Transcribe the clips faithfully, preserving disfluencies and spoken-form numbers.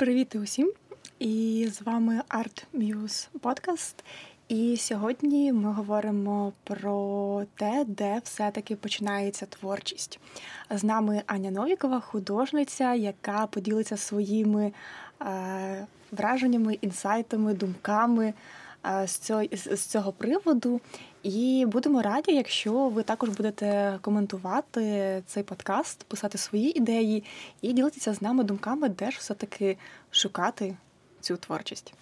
Привіт усім! І з вами Art Muse Podcast. І сьогодні ми говоримо про те, де все-таки починається творчість. З нами Аня Новікова, художниця, яка поділиться своїми е, враженнями, інсайтами, думками е, з, цього, з, з цього приводу. І будемо раді, якщо ви також будете коментувати цей подкаст, писати свої ідеї і ділитися з нами думками, де ж все-таки шукати цю творчість.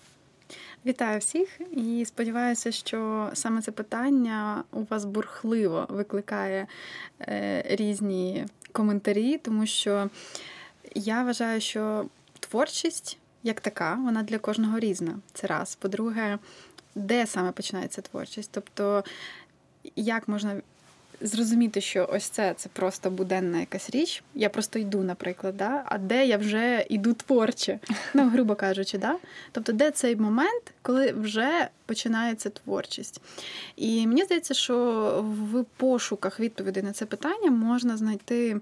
Вітаю всіх і сподіваюся, що саме це питання у вас бурхливо викликає е, різні коментарі, тому що я вважаю, що творчість як така, вона для кожного різна. Це раз. По-друге, де саме починається творчість? Тобто, як можна зрозуміти, що ось це, це просто буденна якась річ, я просто йду, наприклад, да? А де я вже йду творче, ну, грубо кажучи, да? Тобто, де цей момент, коли вже починається творчість? І мені здається, що в пошуках відповідей на це питання можна знайти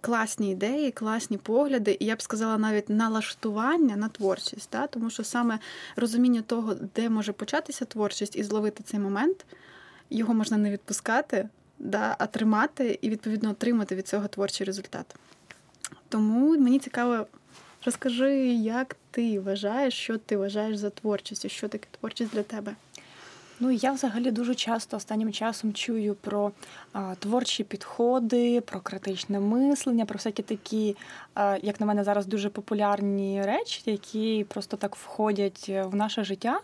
класні ідеї, класні погляди, і я б сказала навіть налаштування на творчість, да? Тому що саме розуміння того, де може початися творчість і зловити цей момент, його можна не відпускати, да, а тримати і, відповідно, отримати від цього творчий результат. Тому мені цікаво, розкажи, як ти вважаєш, що ти вважаєш за творчість, і що таке творчість для тебе? Ну, я взагалі дуже часто останнім часом чую про а, творчі підходи, про критичне мислення, про всякі такі, а, як на мене зараз, дуже популярні речі, які просто так входять в наше життя.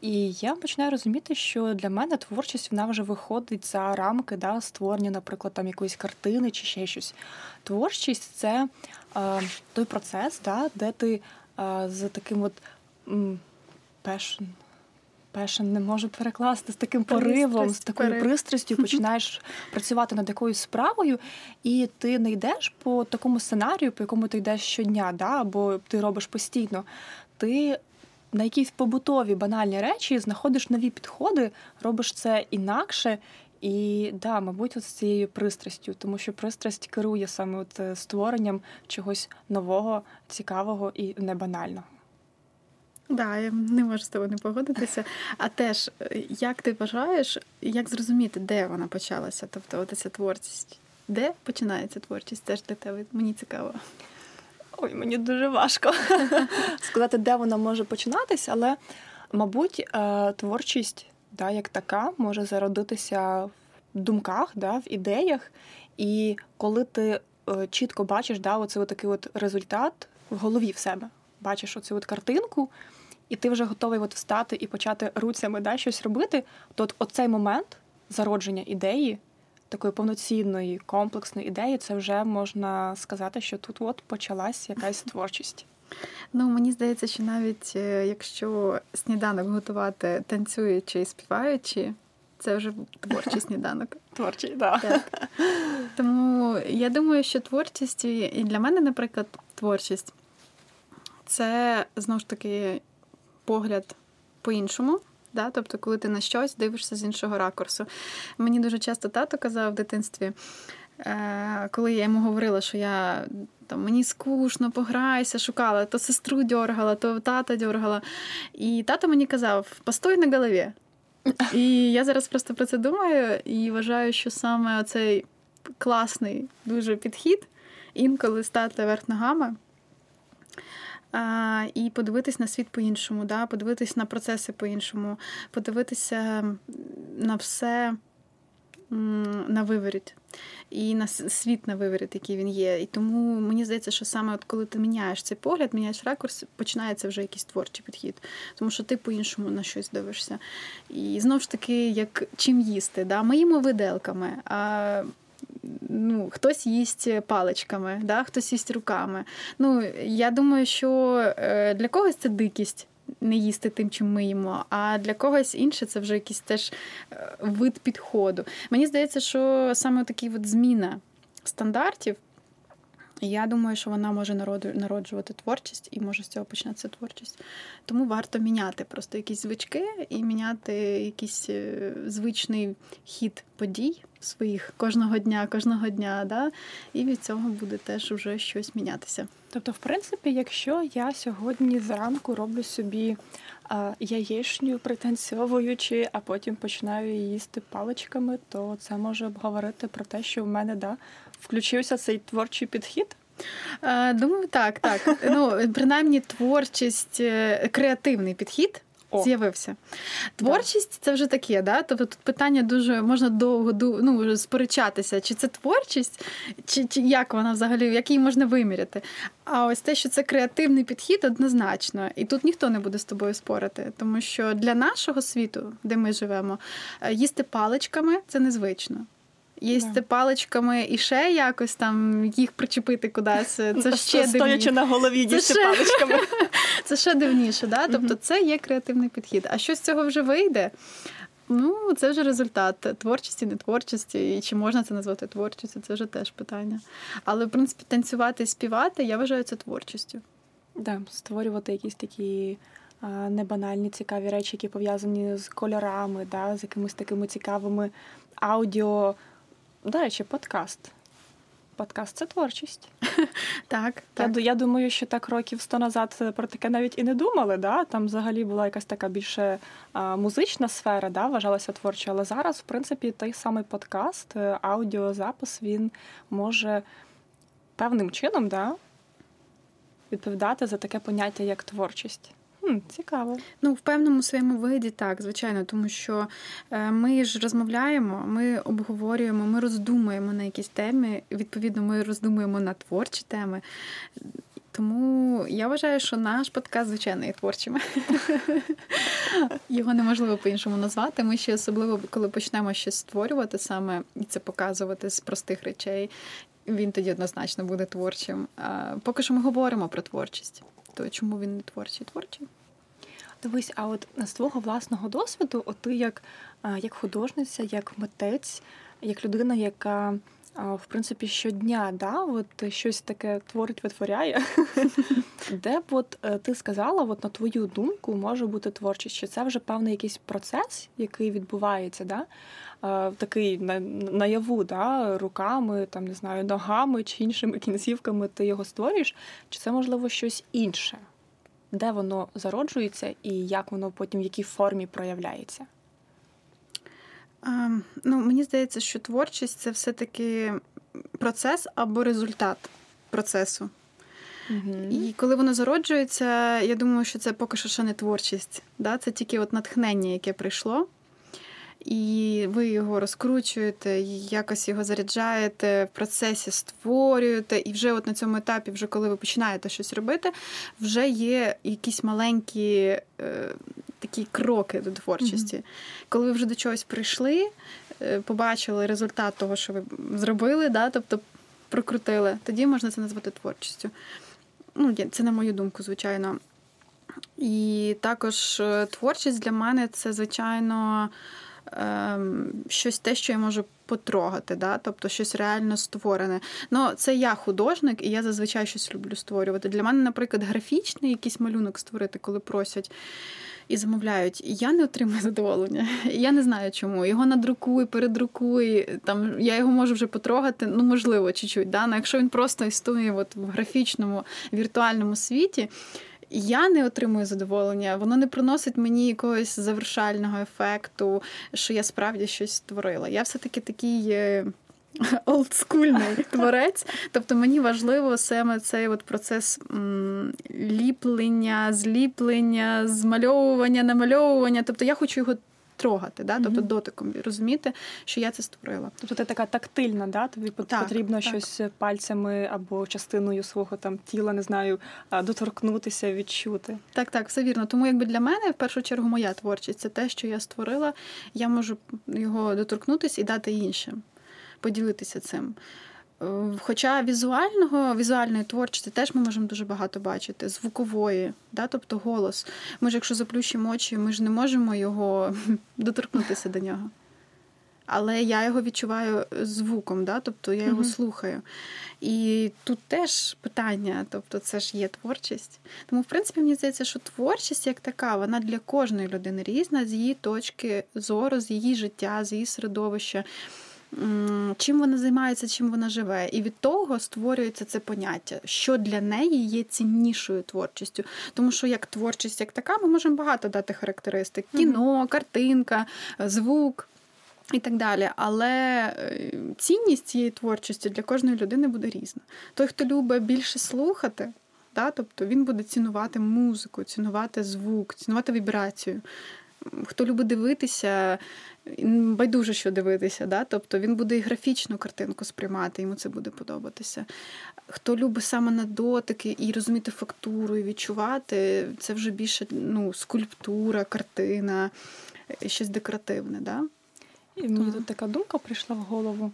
І я починаю розуміти, що для мене творчість, вона вже виходить за рамки, да, створення, наприклад, там якоїсь картини чи ще щось. Творчість – це е, той процес, да, де ти е, з таким от м, passion, passion не можу перекласти, з таким поривом, пристрасть, з такою порив. пристрастю починаєш працювати над якоюсь справою, і ти не йдеш по такому сценарію, по якому ти йдеш щодня, да, або ти робиш постійно. Ти на якісь побутові, банальні речі знаходиш нові підходи, робиш це інакше. І, да, мабуть, от з цією пристрастю, тому що пристрасть керує саме от створенням чогось нового, цікавого і небанального. Да, я не можу з тобою не погодитися. А теж, як ти вважаєш, як зрозуміти, де вона почалася, тобто от ця творчість? Де починається творчість? Теж для тебе, мені цікаво. Ой, мені дуже важко сказати, де вона може починатись, але, мабуть, творчість, да, як така, може зародитися в думках, да, в ідеях. І коли ти чітко бачиш, да, оцей такий от результат в голові в себе, бачиш оцю от картинку, і ти вже готовий от встати і почати руцями, да, щось робити, то от оцей момент зародження ідеї, такої повноцінної, комплексної ідеї, це вже можна сказати, що тут от почалась якась творчість. Ну, мені здається, що навіть якщо сніданок готувати танцюючи і співаючи, це вже творчий сніданок. Творчий, да. Так. Тому я думаю, що творчість, і для мене, наприклад, творчість, це, знову ж таки, погляд по-іншому. Да? Тобто, коли ти на щось дивишся з іншого ракурсу. Мені дуже часто тато казав в дитинстві, коли я йому говорила, що я, там, мені скучно, пограйся, шукала, то сестру дьоргала, то тата дьоргала. І тато мені казав, постой на голові. І я зараз просто про це думаю і вважаю, що саме оцей класний дуже підхід, інколи стати верх ногами, А, і подивитись на світ по-іншому, да? Подивитись на процеси по-іншому, подивитися на все на виворіт, і на світ на виворіт, який він є. І тому мені здається, що саме от коли ти міняєш цей погляд, міняєш ракурс, починається вже якийсь творчий підхід, тому що ти по-іншому на щось дивишся. І знову ж таки, як чим їсти, да? Ми їмо виделками, а ну, хтось їсть паличками, да? Хтось їсть руками. Ну, я думаю, що для когось це дикість не їсти тим, чим ми їмо, а для когось інше це вже якийсь теж вид підходу. Мені здається, що саме така от зміна стандартів, я думаю, що вона може народжувати творчість і може з цього починатися творчість. Тому варто міняти просто якісь звички і міняти якийсь звичний хід подій своїх кожного дня, кожного дня, да? І від цього буде теж вже щось мінятися. Тобто, в принципі, якщо я сьогодні зранку роблю собі а, яєчню, пританцьовуючи, а потім починаю їсти паличками, то це може говорити про те, що в мене, да, включився цей творчий підхід? Думаю, так, так. Ну, принаймні, творчість, креативний підхід. О. З'явився. Творчість, да. Це вже таке, да? Тобто тут питання дуже, можна довго ну, сперечатися, чи це творчість, чи, чи як вона взагалі, як її можна виміряти. А ось те, що це креативний підхід, однозначно. І тут ніхто не буде з тобою спорити, тому що для нашого світу, де ми живемо, їсти паличками – це незвично. Їсти да. паличками і ще якось там їх причепити кудись. Це ще стоячи на голові, їсти ще... паличками. Це ще дивніше, да? Угу. Тобто це є креативний підхід. А що з цього вже вийде? Ну, це вже результат творчості, нетворчості. І чи можна це назвати творчістю, це вже теж питання. Але, в принципі, танцювати і співати, я вважаю, це творчістю. Так, да, створювати якісь такі... небанальні, цікаві речі, які пов'язані з кольорами, да? З якимись такими цікавими аудіо... До речі, подкаст. Подкаст – це творчість. Так, так. Я, я думаю, що так років сто назад про таке навіть і не думали. Да? Там взагалі була якась така більше а, музична сфера, да? Вважалася творчою. Але зараз, в принципі, той самий подкаст, аудіозапис, він може певним чином, да, відповідати за таке поняття, як творчість. Хм, цікаво. Ну, в певному своєму виді, так, звичайно, тому що ми ж розмовляємо, ми обговорюємо, ми роздумуємо на якісь теми, відповідно, ми роздумуємо на творчі теми. Тому я вважаю, що наш подкаст, звичайно, є творчим. Його неможливо по-іншому назвати. Ми ще особливо, коли почнемо щось створювати саме, і це показувати з простих речей, він тоді однозначно буде творчим. А поки що ми говоримо про творчість. То чому він не творчий? Творчий? Дивись, а от з твого власного досвіду, от ти як, як художниця, як митець, як людина, яка, в принципі, щодня, да, от щось таке творить, витворяє, де б от ти сказала, от на твою думку, може бути творчість? Чи це вже певний якийсь процес, який відбувається, да? Такий наяву, да, руками, там, не знаю, ногами чи іншими кінцівками ти його створюєш, чи це, можливо, щось інше? Де воно зароджується і як воно потім, в якій формі проявляється? Um, ну, мені здається, що творчість – це все-таки процес або результат процесу. Uh-huh. І коли воно зароджується, я думаю, що це поки що ще не творчість. Да? Це тільки от натхнення, яке прийшло. І ви його розкручуєте, якось його заряджаєте, в процесі створюєте. І вже от на цьому етапі, вже коли ви починаєте щось робити, вже є якісь маленькі е, такі кроки до творчості. Mm-hmm. Коли ви вже до чогось прийшли, е, побачили результат того, що ви зробили, да, тобто прокрутили, тоді можна це назвати творчістю. Ну, це на мою думку, звичайно. І також творчість для мене – це, звичайно, щось те, що я можу потрогати, да? Тобто щось реально створене. Ну, це я художник, і я зазвичай щось люблю створювати. Для мене, наприклад, графічний якийсь малюнок створити, коли просять і замовляють. І я не отримую задоволення. Я не знаю, чому. Його надрукуй, передрукуй, там, я його можу вже потрогати, ну, можливо, чуть-чуть. Да? Ну, якщо він просто існує от в графічному, віртуальному світі, я не отримую задоволення, воно не приносить мені якогось завершального ефекту, що я справді щось створила. Я все-таки такий олдскульний творець, тобто мені важливо саме цей от процес ліплення, зліплення, змальовування, намальовування, тобто я хочу його трогати, да? Тобто дотиком розуміти, що я це створила. Тобто ти така тактильна, да? Тобі так, потрібно так. щось пальцями або частиною свого там, тіла, не знаю, доторкнутися, відчути. Так, так, все вірно. Тому якби для мене, в першу чергу, моя творчість – це те, що я створила, я можу його доторкнутися і дати іншим, поділитися цим. Хоча візуального, візуальної творчості теж ми можемо дуже багато бачити, звукової, да? Тобто голос. Ми ж, якщо заплющимо очі, ми ж не можемо його доторкнутися до нього. Але я його відчуваю звуком, да? Тобто я його mm-hmm. слухаю. І тут теж питання, тобто це ж є творчість. Тому, в принципі, мені здається, що творчість як така, вона для кожної людини різна, з її точки зору, з її життя, з її середовища. чим вона займається, чим вона живе. І від того створюється це поняття, що для неї є ціннішою творчістю. Тому що як творчість, як така, ми можемо багато дати характеристик. Кіно, картинка, звук і так далі. Але цінність цієї творчості для кожної людини буде різна. Той, хто любить більше слухати, да, тобто він буде цінувати музику, цінувати звук, цінувати вібрацію. Хто любить дивитися, байдуже, що дивитися, да? Тобто він буде і графічну картинку сприймати, йому це буде подобатися. Хто любить саме на дотики і розуміти фактуру, і відчувати, це вже більше ну, скульптура, картина, щось декоративне. Да? І мені mm. тут така думка прийшла в голову.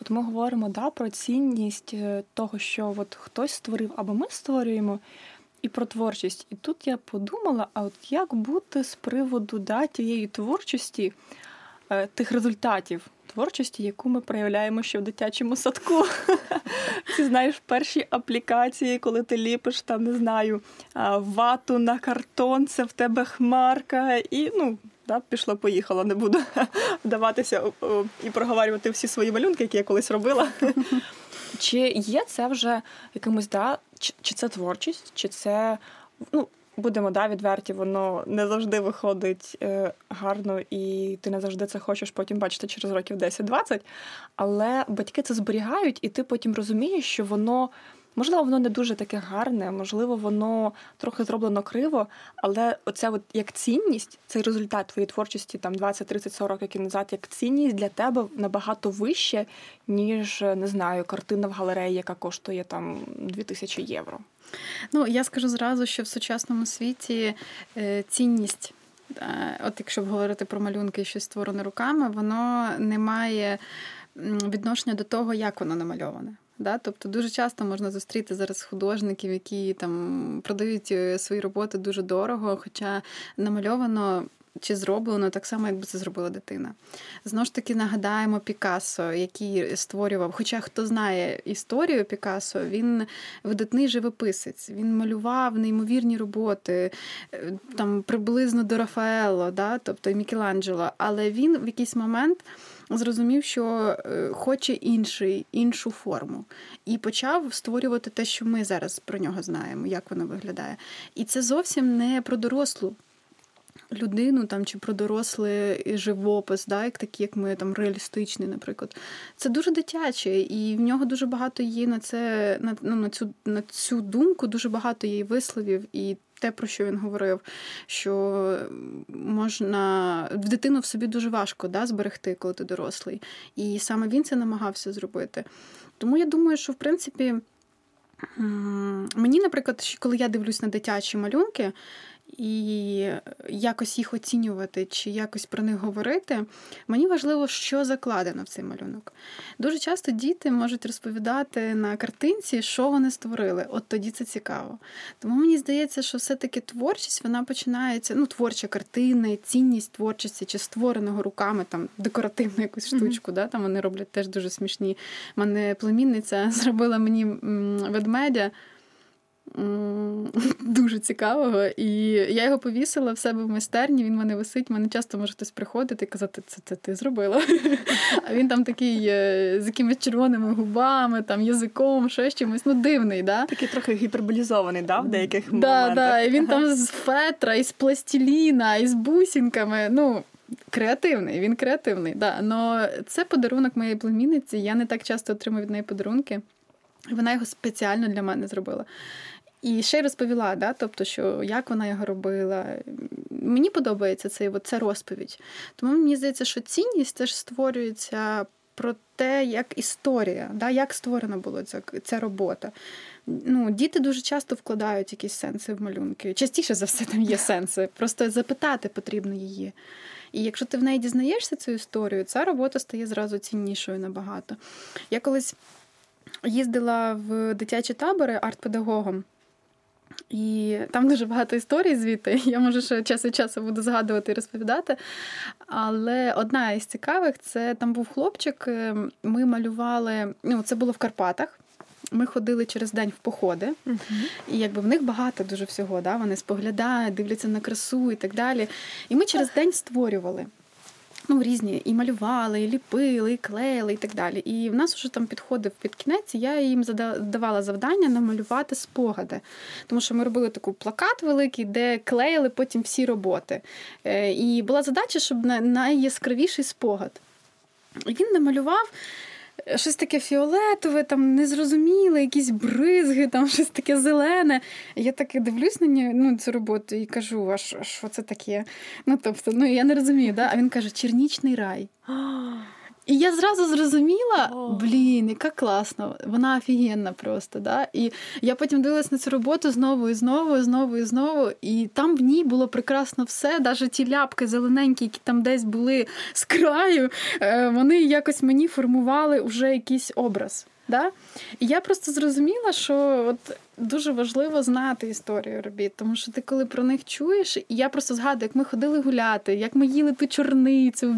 От ми говоримо да, про цінність того, що от хтось створив або ми створюємо, і про творчість. І тут я подумала, а от як бути з приводу да, тієї творчості, тих результатів творчості, яку ми проявляємо ще в дитячому садку. Ти знаєш перші аплікації, коли ти ліпиш, там, не знаю, вату на картон, це в тебе хмарка, і, ну, да, пішло-поїхало, не буду вдаватися і проговорювати всі свої малюнки, які я колись робила. Чи є це вже якимось, да, чи, чи це творчість, чи це, ну, будемо, да, відверті, воно не завжди виходить е, гарно, і ти не завжди це хочеш потім бачити через років десять-двадцять, але батьки це зберігають, і ти потім розумієш, що воно, можливо, воно не дуже таке гарне, можливо, воно трохи зроблено криво, але оця от як цінність, цей результат твоєї творчості, там, двадцять, тридцять, сорок років назад, як цінність для тебе набагато вище, ніж, не знаю, картина в галереї, яка коштує, там, дві тисячі євро. Ну, я скажу зразу, що в сучасному світі е, цінність, е, от якщо говорити про малюнки і щось створене руками, воно не має відношення до того, як воно намальоване. Да? Тобто дуже часто можна зустріти зараз художників, які там продають свої роботи дуже дорого, хоча намальовано чи зроблено так само, якби це зробила дитина. Знову ж таки нагадаємо Пікасо, який створював, хоча хто знає історію Пікасо, він видатний живописець, він малював неймовірні роботи, там приблизно до Рафаело, да? Тобто і Мікеланджело, але він в якийсь момент зрозумів, що хоче інший, іншу форму. І почав створювати те, що ми зараз про нього знаємо, як воно виглядає. І це зовсім не про дорослу людину там, чи про дорослий живопис, да, як такі, як ми, там, реалістичний, наприклад. Це дуже дитяче, і в нього дуже багато є на, це, на, ну, на, цю, на цю думку, дуже багато є висловів, і те, про що він говорив, що можна в дитину в собі дуже важко, да, зберегти, коли ти дорослий. І саме він це намагався зробити. Тому я думаю, що, в принципі, мені, наприклад, коли я дивлюсь на дитячі малюнки і якось їх оцінювати чи якось про них говорити, мені важливо, що закладено в цей малюнок. Дуже часто діти можуть розповідати на картинці, що вони створили. От тоді це цікаво. Тому мені здається, що все-таки творчість, вона починається, ну, творча картина, цінність творчості чи створеного руками, там, декоративну якусь штучку, mm-hmm. да, там вони роблять теж дуже смішні. У мене племінниця зробила мені ведмедя, дуже цікавого, і я його повісила в себе в майстерні, він в мене висить, в мене часто може хтось приходити і казати, це, це ти зробила. А він там такий з якимись червоними губами, там, язиком, ще чимось, ну, дивний, да? Такий трохи гіперболізований, да, в деяких да, моментах. Да, і він ага. там з фетра, із пластиліна, із бусинками, ну, креативний, він креативний, да. Но це подарунок моєї племінниці, я не так часто отримую від неї подарунки, вона його спеціально для мене зробила. І ще й розповіла, да, тобто, що як вона його робила. Мені подобається ця, ця розповідь. Тому мені здається, що цінність теж створюється про те, як історія, да, як створена була ця, ця робота. Ну, діти дуже часто вкладають якісь сенси в малюнки. Частіше за все там є сенси. Просто запитати потрібно її. І якщо ти в неї дізнаєшся цю історію, ця робота стає зразу ціннішою набагато. Я колись їздила в дитячі табори арт-педагогом. І там дуже багато історій звідти, я, може, ще час від часу буду згадувати і розповідати, але одна із цікавих, це там був хлопчик, ми малювали, ну, це було в Карпатах, ми ходили через день в походи, угу. і якби в них багато дуже всього, да? Вони споглядають, дивляться на красу і так далі, і ми через день створювали. ну, різні, і малювали, і ліпили, і клеїли, і так далі. І в нас вже там підходив під кінець, і я їм давала завдання намалювати спогади. Тому що ми робили такий плакат великий, де клеїли потім всі роботи. І була задача, щоб найяскравіший спогад. І він намалював щось таке фіолетове, там незрозуміле, якісь бризги, там щось таке зелене. Я так дивлюсь на нього, ну, цю роботу і кажу, а що це таке? Ну, тобто, ну, я не розумію, да? А він каже, чернічний рай. І я зразу зрозуміла, блін, яка класна, вона офігенна просто, да? І я потім дивилась на цю роботу знову і знову, і знову і знову, і там в ній було прекрасно все, навіть ті ляпки зелененькі, які там десь були з краю, вони якось мені формували вже якийсь образ, да? І я просто зрозуміла, що от дуже важливо знати історію робіт, тому що ти коли про них чуєш, і я просто згадую, як ми ходили гуляти, як ми їли ту чорницю,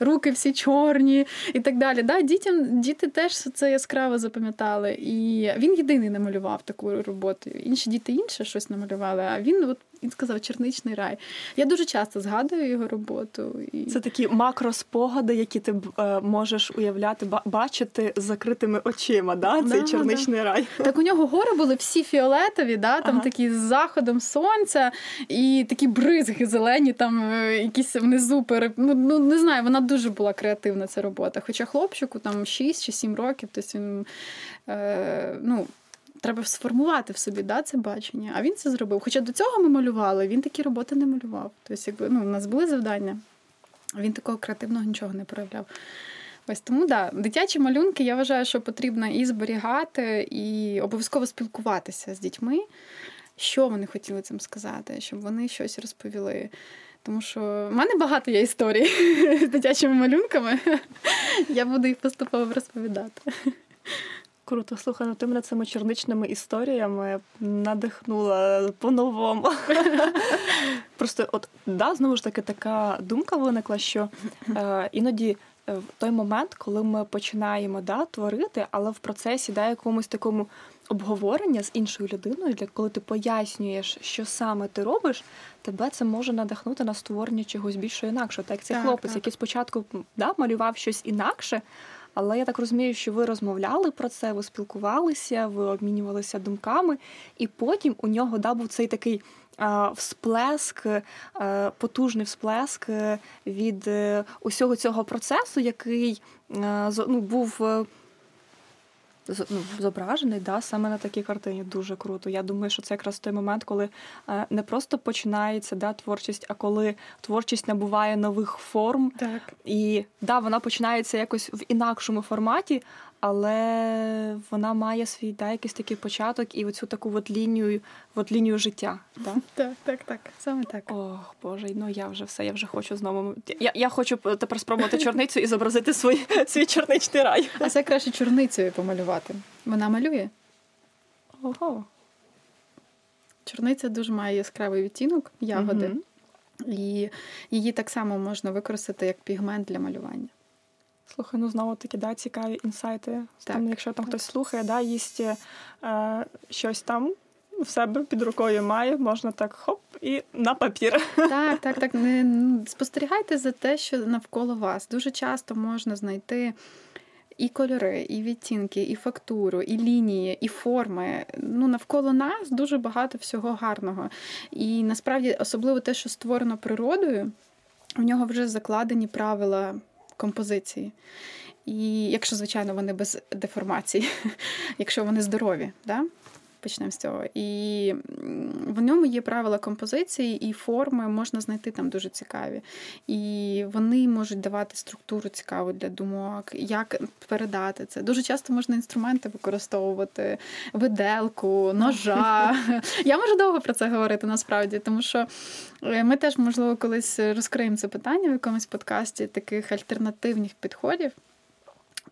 руки всі чорні і так далі. Да, дітям, діти теж це яскраво запам'ятали. І він єдиний намалював таку роботу. Інші діти інше щось намалювали, а він от він сказав «Черничний рай». Я дуже часто згадую його роботу. І... Це такі макроспогади, які ти е, можеш уявляти, бачити з закритими очима, да? Цей да, черничний да. рай. Так у нього гори були всі всі фіолетові, да, там ага. такі з заходом сонця і такі бризги зелені, там якісь внизу, переп... ну, ну не знаю, вона дуже була креативна, ця робота. Хоча хлопчику там шість чи сім років, тобто він, е, ну, треба сформувати в собі, да, це бачення. А він це зробив. Хоча до цього ми малювали, він такі роботи не малював. Тобто, якби, ну, у нас були завдання, він такого креативного нічого не проявляв. Ось тому, да, дитячі малюнки, я вважаю, що потрібно і зберігати, і обов'язково спілкуватися з дітьми, що вони хотіли цим сказати, щоб вони щось розповіли. Тому що в мене багато є історій з дитячими малюнками, я буду їх поступово розповідати. Круто, слухай, ну ти мене цими черничними історіями надихнула по-новому. Просто, от, да, знову ж таки, така думка виникла, що е, іноді в той момент, коли ми починаємо, да, творити, але в процесі, да, якомусь такому обговорення з іншою людиною, для коли ти пояснюєш, що саме ти робиш, тебе це може надихнути на створення чогось більш інакшого. Так, цей так, хлопець, так. який спочатку, да, малював щось інакше, але я так розумію, що ви розмовляли про це, ви спілкувалися, ви обмінювалися думками, і потім у нього, да, був цей такий всплеск, потужний всплеск від усього цього процесу, який, ну, був, ну, зображений, да, саме на такій картині. Дуже круто. Я думаю, що це якраз той момент, коли не просто починається, да, творчість, а коли творчість набуває нових форм. Так. І, да, вона починається якось в інакшому форматі, але вона має свій, да, якийсь такий початок і оцю таку от лінію, от лінію життя. Так? так, так, так, саме так. Ох, Боже, ну я вже все, я вже хочу знову. Я, я хочу тепер спробувати чорницю і зобразити свій, свій черничний рай. А це краще чорницею помалювати. Вона малює. Ого. Чорниця дуже має яскравий відтінок, ягоди. Угу. І її так само можна використати як пігмент для малювання. Слухай, ну знову такі, да, цікаві інсайти. Так, там, якщо там так. хтось слухає, да, їсть е, щось там в себе під рукою має, можна так хоп і на папір. Так, так, так. Спостерігайте за те, що навколо вас. Дуже часто можна знайти і кольори, і відтінки, і фактуру, і лінії, і форми. Ну, навколо нас дуже багато всього гарного. І насправді, особливо те, що створено природою, в нього вже закладені правила композиції. І якщо, звичайно, вони без деформацій, якщо вони здорові, да? Почнемо з цього. І в ньому є правила композиції, і форми можна знайти там дуже цікаві. І вони можуть давати структуру цікаву для думок, як передати це. Дуже часто можна інструменти використовувати, виделку, ножа. Я можу довго про це говорити, насправді, тому що ми теж, можливо, колись розкриємо це питання в якомусь подкасті таких альтернативних підходів.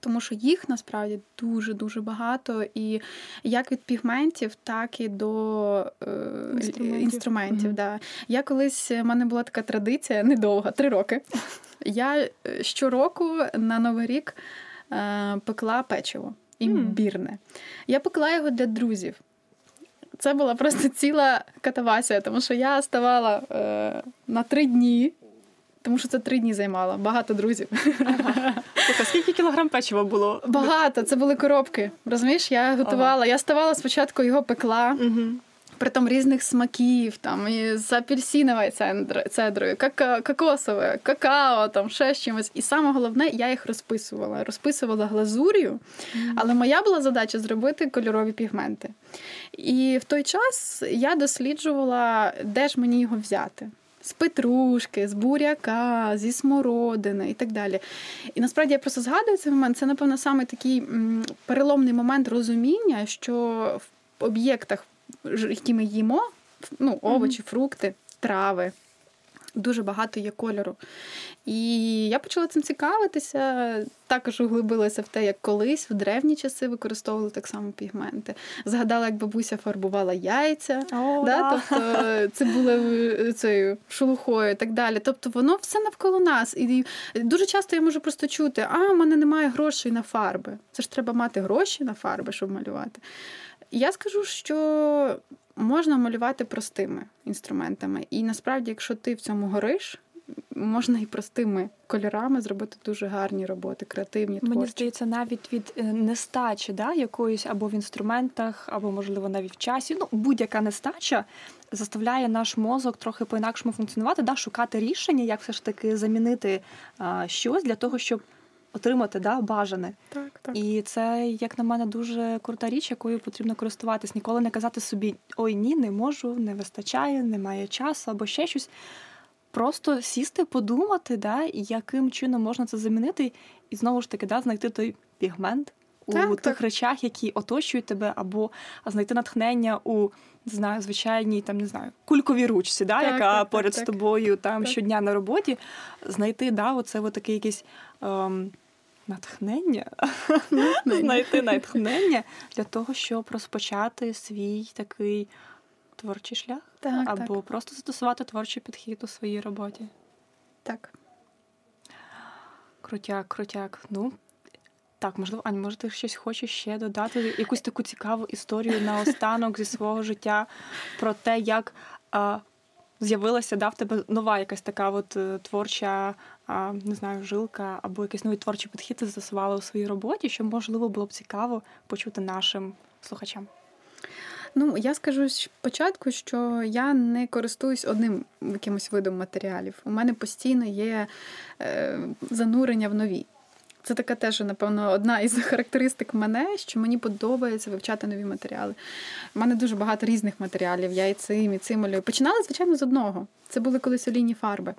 Тому що їх, насправді, дуже-дуже багато. І як від пігментів, так і до е, інструментів. інструментів mm-hmm. да. Я колись, в мене була така традиція, недовга, три роки. Я щороку на Новий рік е, пекла печиво, імбірне. Mm. Я пекла його для друзів. Це була просто ціла катавасія, тому що я ставала е, на три дні. тому що це три дні займало. Багато друзів. Ага. Тобто, скільки кілограм печива було? Багато. Це були коробки. Розумієш, я готувала. Ага. Я ставала спочатку, його пекла. Угу. Притом різних смаків, там, з апельсиновою цедрою, кака- кокосовою, какао, там, ще з чимось. І саме головне, я їх розписувала. Розписувала глазур'ю, але моя була задача зробити кольорові пігменти. І в той час я досліджувала, де ж мені його взяти. З петрушки, з буряка, зі смородини і так далі. І насправді я просто згадую цей момент. Це, напевно, саме такий переломний момент розуміння, що в об'єктах, які ми їмо, ну, овочі, фрукти, трави, дуже багато є кольору. І я почала цим цікавитися, також углибилася в те, як колись в древні часи використовували так само пігменти. Згадала, як бабуся фарбувала яйця, О, да? Да. Тобто це були цією шелухою і так далі. Тобто воно все навколо нас. І дуже часто я можу просто чути, а, в мене немає грошей на фарби. Це ж треба мати гроші на фарби, щоб малювати. Я скажу, що можна малювати простими інструментами. І насправді, якщо ти в цьому гориш, можна і простими кольорами зробити дуже гарні роботи, креативні, творчі. Мені здається, навіть від нестачі, да, якоїсь або в інструментах, або, можливо, навіть в часі, ну, будь-яка нестача заставляє наш мозок трохи по-інакшому функціонувати, да, шукати рішення, як все ж таки замінити а, щось для того, щоб отримати, да, бажане. Так, так. І це, як на мене, дуже крута річ, якою потрібно користуватись. Ніколи не казати собі, ой, ні, не можу, не вистачає, немає часу або ще щось. Просто сісти, подумати, да, яким чином можна це замінити і, знову ж таки, да, знайти той пігмент у так, тих так. речах, які оточують тебе, або знайти натхнення у, не знаю, звичайній, там, не знаю, кульковій ручці, да, так, яка так, поряд так, з тобою там так. щодня на роботі, знайти, да, оце отаке якесь ем, натхнення, знайти натхнення для того, щоб розпочати свій такий творчий шлях, так, або так. просто застосувати творчий підхід у своїй роботі. Так. Крутяк, крутяк. Ну, так, можливо, Ань, може, ти щось хочеш ще додати? Якусь таку цікаву історію наостанок зі свого життя про те, як а, з'явилася, да, в тебе нова якась така от творча, а, не знаю, жилка, або якийсь новий творчий підхід ти застосувала у своїй роботі, що, можливо, було б цікаво почути нашим слухачам. Ну, я скажу спочатку, що я не користуюсь одним якимось видом матеріалів. У мене постійно є е, занурення в нові. Це така теж, напевно, одна із характеристик мене, що мені подобається вивчати нові матеріали. У мене дуже багато різних матеріалів. Я і цим, і цим малюю. Починала, звичайно, з одного. Це були колись олійні фарби.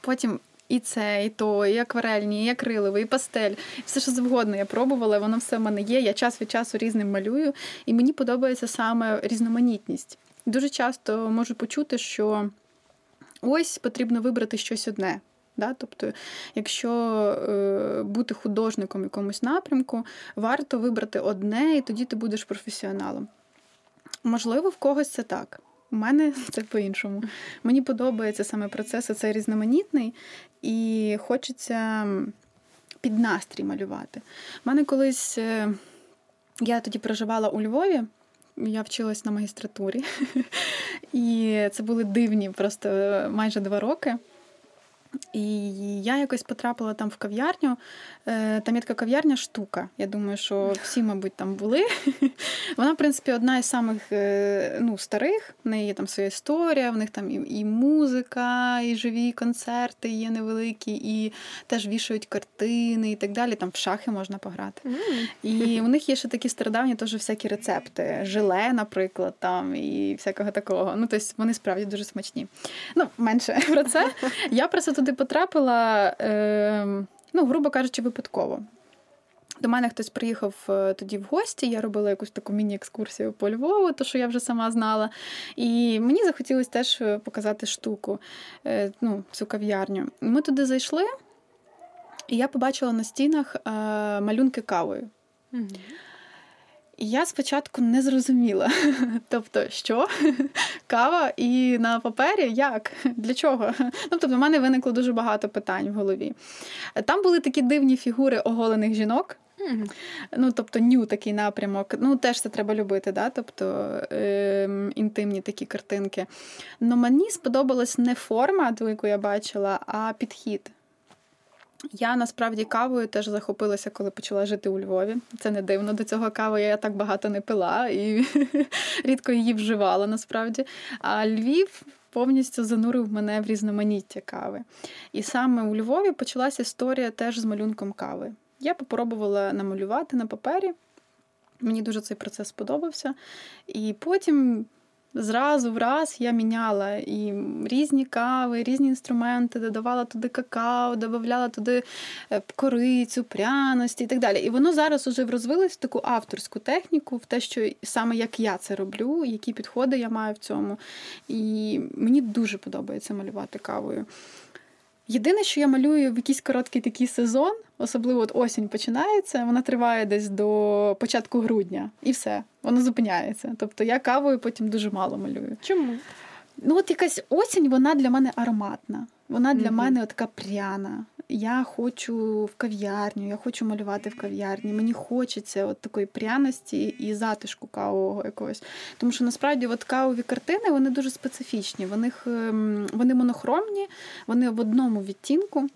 Потім і це, і то, і акварельні, і акрилові, і пастель. Все, що завгодно я пробувала, воно все в мене є. Я час від часу різним малюю. І мені подобається саме різноманітність. Дуже часто можу почути, що ось потрібно вибрати щось одне. Да? Тобто, якщо е, бути художником в якомусь напрямку, варто вибрати одне, і тоді ти будеш професіоналом. Можливо, в когось це так. У мене це по-іншому. Мені подобається саме процес, цей різноманітний, і хочеться під настрій малювати. У мене колись, я тоді проживала у Львові, я вчилась на магістратурі, і це були дивні просто майже два роки. І я якось потрапила там в кав'ярню, там є така кав'ярня «Штука», я думаю, що всі, мабуть, там були. Вона, в принципі, одна із самих, ну, старих, в неї є там своя історія, в них там і, і музика, і живі концерти є невеликі, і теж вішають картини і так далі, там в шахи можна пограти. Mm. І у них є ще такі стародавні теж всякі рецепти, желе, наприклад, там, і всякого такого. Ну, тобто, вони справді дуже смачні. Ну, менше про це. Я просто туди потрапила, ну, грубо кажучи, випадково. До мене хтось приїхав тоді в гості, я робила якусь таку міні-екскурсію по Львову, то, що я вже сама знала. І мені захотілося теж показати штуку, ну, цю кав'ярню. Ми туди зайшли, і я побачила на стінах малюнки кавою. Угу. І я спочатку не зрозуміла. Тобто, що? Кава і на папері? Як? Для чого? Тобто, в мене виникло дуже багато питань в голові. Там були такі дивні фігури оголених жінок. Mm-hmm. Ну, тобто, ню такий напрямок. Ну, теж це треба любити, да? Тобто, е-м, інтимні такі картинки. Но мені сподобалась не форма, ту, яку я бачила, а підхід. Я, насправді, кавою теж захопилася, коли почала жити у Львові. Це не дивно, до цього кави я так багато не пила і рідко її вживала, насправді. А Львів повністю занурив мене в різноманіття кави. І саме у Львові почалася історія теж з малюнком кави. Я попробувала намалювати на папері, мені дуже цей процес сподобався. І потім зразу враз я міняла і різні кави, різні інструменти, додавала туди какао, додавала туди корицю, пряності і так далі. І воно зараз уже розвилось в таку авторську техніку, в те, що саме як я це роблю, які підходи я маю в цьому. І мені дуже подобається малювати кавою. Єдине, що я малюю в якийсь короткий такий сезон, особливо от осінь починається, вона триває десь до початку грудня, і все, воно зупиняється. Тобто я кавою потім дуже мало малюю. Чому? Ну от якась осінь, вона для мене ароматна, вона для mm-hmm. мене така пряна. Я хочу в кав'ярню, я хочу малювати в кав'ярні, мені хочеться от такої пряності і затишку кавового якогось. Тому що насправді от кавові картини, вони дуже специфічні, вони, вони монохромні, вони в одному відтінку.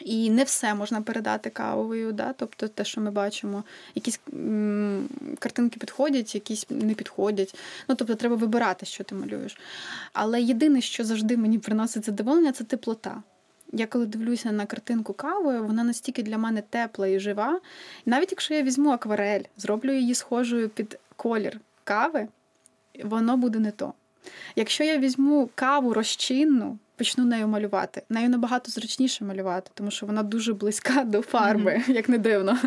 І не все можна передати кавою, да? Тобто те, що ми бачимо. Якісь м- картинки підходять, якісь не підходять. Ну, тобто треба вибирати, що ти малюєш. Але єдине, що завжди мені приносить задоволення, це теплота. Я коли дивлюся на картинку кавою, вона настільки для мене тепла і жива. І навіть якщо я візьму акварель, зроблю її схожою під колір кави, воно буде не то. Якщо я візьму каву розчинну, почну нею малювати. Нею набагато зручніше малювати, тому що вона дуже близька до фарби, mm-hmm. як не дивно.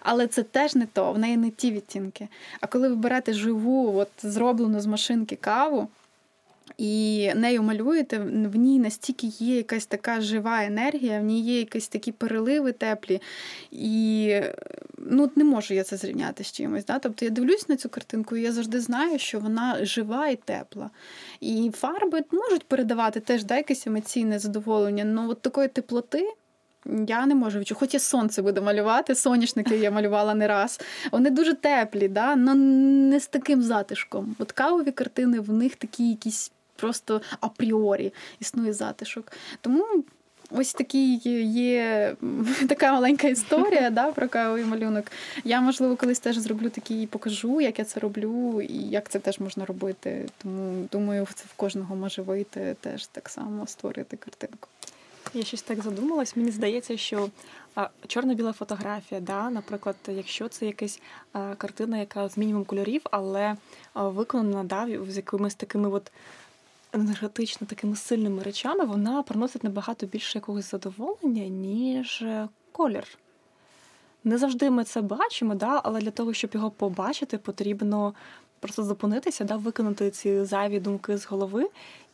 Але це теж не то, в неї не ті відтінки. А коли ви берете живу, от, зроблену з машинки каву, і нею малюєте, в ній настільки є якась така жива енергія, в ній є якісь такі переливи теплі. І ну, не можу я це зрівняти з чимось. Да? Тобто я дивлюсь на цю картинку, і я завжди знаю, що вона жива і тепла. І фарби можуть передавати теж да, якесь емоційне задоволення, але от такої теплоти я не можу відчути. Хоч я сонце буду малювати, соняшники я малювала не раз. Вони дуже теплі, да? Але не з таким затишком. От кавові картини, в них такі якісь просто апріорі існує затишок. Тому ось такий є така маленька історія да, про кавовий малюнок. Я, можливо, колись теж зроблю такий і покажу, як я це роблю і як це теж можна робити. Тому, думаю, це в кожного може вийти теж так само створити картинку. Я щось так задумалась. Мені здається, що а, чорно-біла фотографія, да, наприклад, якщо це якась а, картина, яка з мінімум кольорів, але а, виконана да, з якимись такими от енергетично такими сильними речами, вона приносить набагато більше якогось задоволення, ніж колір. Не завжди ми це бачимо, да, але для того, щоб його побачити, потрібно просто зупинитися, да, викинути ці зайві думки з голови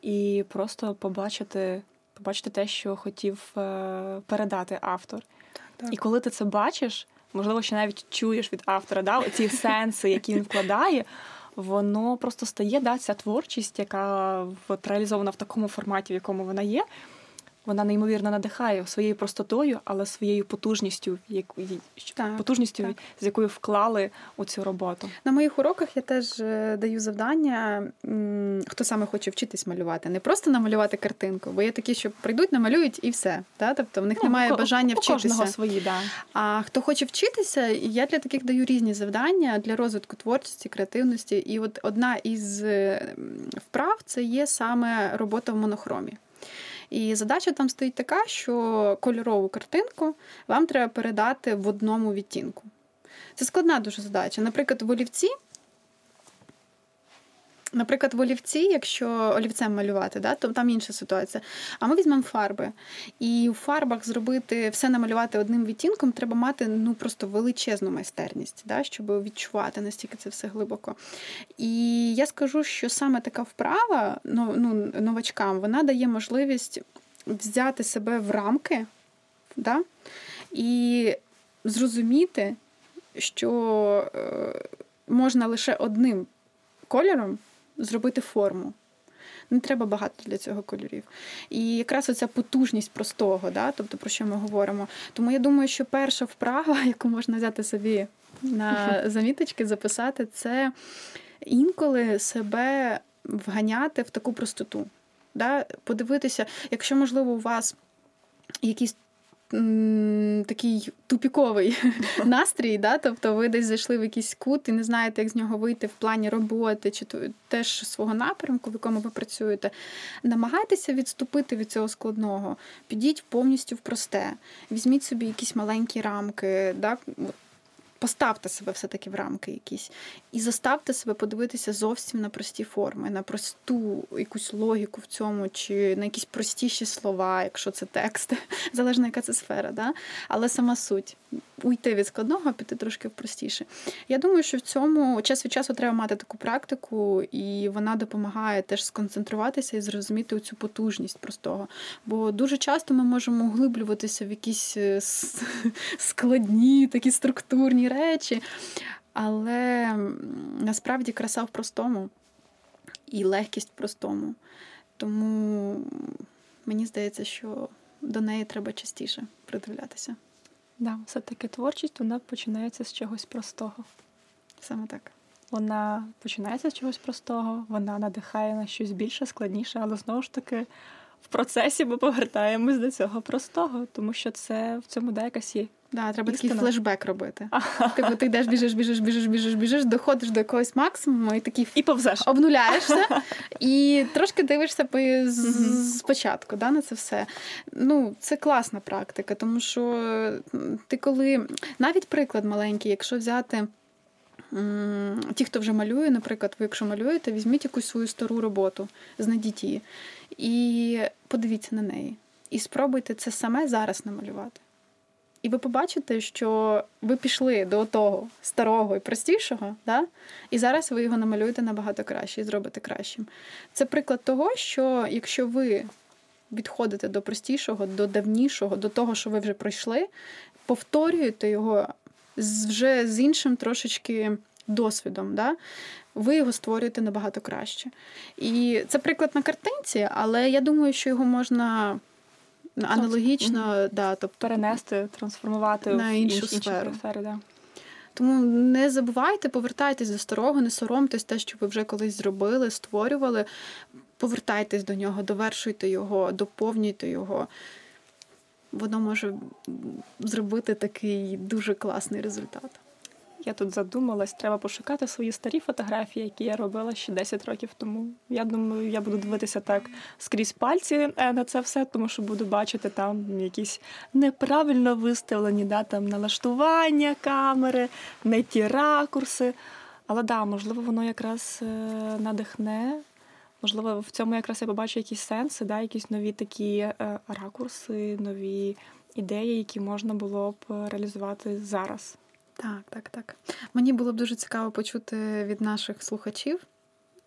і просто побачити, побачити те, що хотів передати автор. Так, так. І коли ти це бачиш, можливо, ще навіть чуєш від автора да, ці сенси, які він вкладає, воно просто стає, да, ця творчість, яка от, реалізована в такому форматі, в якому вона є, вона неймовірно надихає своєю простотою, але своєю потужністю, як, так, потужністю так. з якою вклали у цю роботу. На моїх уроках я теж даю завдання, хто саме хоче вчитись малювати. Не просто намалювати картинку, бо є такі, що прийдуть, намалюють і все. Да? Тобто в них ну, немає у, бажання у вчитися. У кожного свої, да. А хто хоче вчитися, я для таких даю різні завдання для розвитку творчості, креативності. І от одна із вправ – це є саме робота в монохромі. І задача там стоїть така, що кольорову картинку вам треба передати в одному відтінку. Це складна дуже задача. Наприклад, в олівці, наприклад, в олівці, якщо олівцем малювати, да, то там інша ситуація. А ми візьмемо фарби. І у фарбах зробити, все намалювати одним відтінком, треба мати ну, просто величезну майстерність, да, щоб відчувати настільки це все глибоко. І я скажу, що саме така вправа ну, ну, новачкам, вона дає можливість взяти себе в рамки да, і зрозуміти, що можна лише одним кольором зробити форму. Не треба багато для цього кольорів. І якраз оця потужність простого, да? Тобто про що ми говоримо. Тому я думаю, що перша вправа, яку можна взяти собі на заміточки, записати, це інколи себе вганяти в таку простоту. Да? Подивитися, якщо, можливо, у вас якісь такий тупіковий настрій, да? Тобто ви десь зайшли в якийсь кут і не знаєте, як з нього вийти в плані роботи чи теж свого напрямку, в якому ви працюєте, намагайтеся відступити від цього складного, підіть повністю в просте, візьміть собі якісь маленькі рамки, да? Поставте себе все-таки в рамки якісь і заставте себе подивитися зовсім на прості форми, на просту якусь логіку в цьому, чи на якісь простіші слова, якщо це текст, залежно яка це сфера, да? Але сама суть. Уйти від складного, піти трошки в простіше. Я думаю, що в цьому час від часу треба мати таку практику, і вона допомагає теж сконцентруватися і зрозуміти цю потужність простого. Бо дуже часто ми можемо углиблюватися в якісь складні, такі структурні речі, але насправді краса в простому і легкість в простому. Тому мені здається, що до неї треба частіше придивлятися. Да, все-таки творчість, вона починається з чогось простого. Саме так. Вона починається з чогось простого, вона надихає на щось більше, складніше, але знову ж таки в процесі ми повертаємось до цього простого, тому що це в цьому да, якась є. Да, треба істина. Такий флешбек робити. Типу ти йдеш, біжиш, біжиш, біжиш, біжиш, біжиш, доходиш до якогось максимуму і такий і повзеш. Обнуляєшся і трошки дивишся по... спочатку, да, на це все. Ну, це класна практика, тому що ти коли... Навіть приклад маленький, якщо взяти... Ті, хто вже малює, наприклад, ви якщо малюєте, візьміть якусь свою стару роботу, знайдіть її і подивіться на неї. І спробуйте це саме зараз намалювати. І ви побачите, що ви пішли до того старого і простішого, да? І зараз ви його намалюєте набагато краще і зробите кращим. Це приклад того, що якщо ви відходите до простішого, до давнішого, до того, що ви вже пройшли, повторюєте його вже з іншим трошечки досвідом, да? Ви його створюєте набагато краще. І це приклад на картинці, але я думаю, що його можна... аналогічно, да, тобто перенести, трансформувати на іншу, іншу сферу. сферу да. Тому не забувайте, повертайтесь до старого, не соромтесь те, що ви вже колись зробили, створювали. Повертайтесь до нього, довершуйте його, доповнюйте його. Воно може зробити такий дуже класний результат. Я тут задумалась, треба пошукати свої старі фотографії, які я робила ще десять років тому. Я думаю, я буду дивитися так скрізь пальці на це все, тому що буду бачити там якісь неправильно виставлені, да, там налаштування камери, не ті ракурси. Але да, можливо, воно якраз надихне. Можливо, в цьому якраз я побачу якісь сенси, да, якісь нові такі ракурси, нові ідеї, які можна було б реалізувати зараз. Так, так, так. Мені було б дуже цікаво почути від наших слухачів.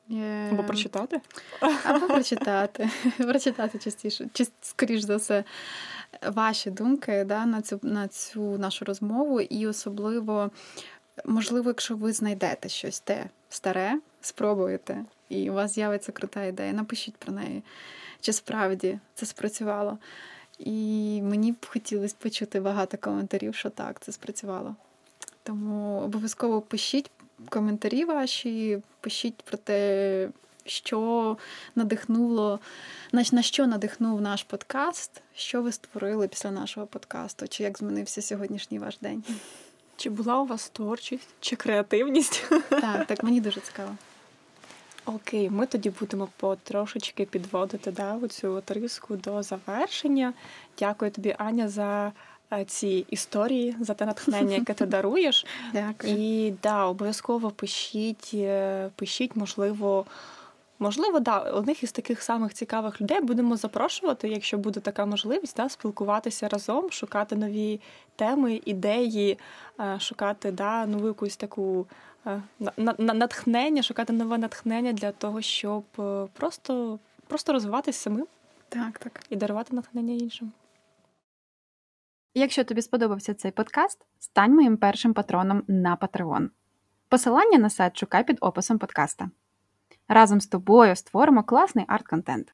Є... Або прочитати. Або прочитати. Прочитати частіше, скоріш за все, ваші думки, да, на цю, на цю нашу розмову. І особливо, можливо, якщо ви знайдете щось те старе, спробуєте, і у вас з'явиться крута ідея, напишіть про неї, чи справді це спрацювало. І мені б хотілося почути багато коментарів, що так, це спрацювало. Тому обов'язково пишіть коментарі ваші, пишіть про те, що надихнуло, на що надихнув наш подкаст, що ви створили після нашого подкасту, чи як змінився сьогоднішній ваш день. Чи була у вас творчість, чи креативність? Так, так, мені дуже цікаво. Окей, ми тоді будемо потрошечки підводити, да, оцю риску до завершення. Дякую тобі, Аня, за... ці історії, за те натхнення, яке ти даруєш. Дякую. І да, обов'язково пишіть, пишіть, можливо, можливо, да, одних із таких самих цікавих людей будемо запрошувати, якщо буде така можливість, да, спілкуватися разом, шукати нові теми, ідеї, шукати, да, нову якусь таку натхнення, шукати нове натхнення для того, щоб просто, просто розвиватись самим. Так, так. І дарувати натхнення іншим. Якщо тобі сподобався цей подкаст, стань моїм першим патроном на Patreon. Посилання на сайт шукай під описом подкаста. разом з тобою створимо класний арт-контент.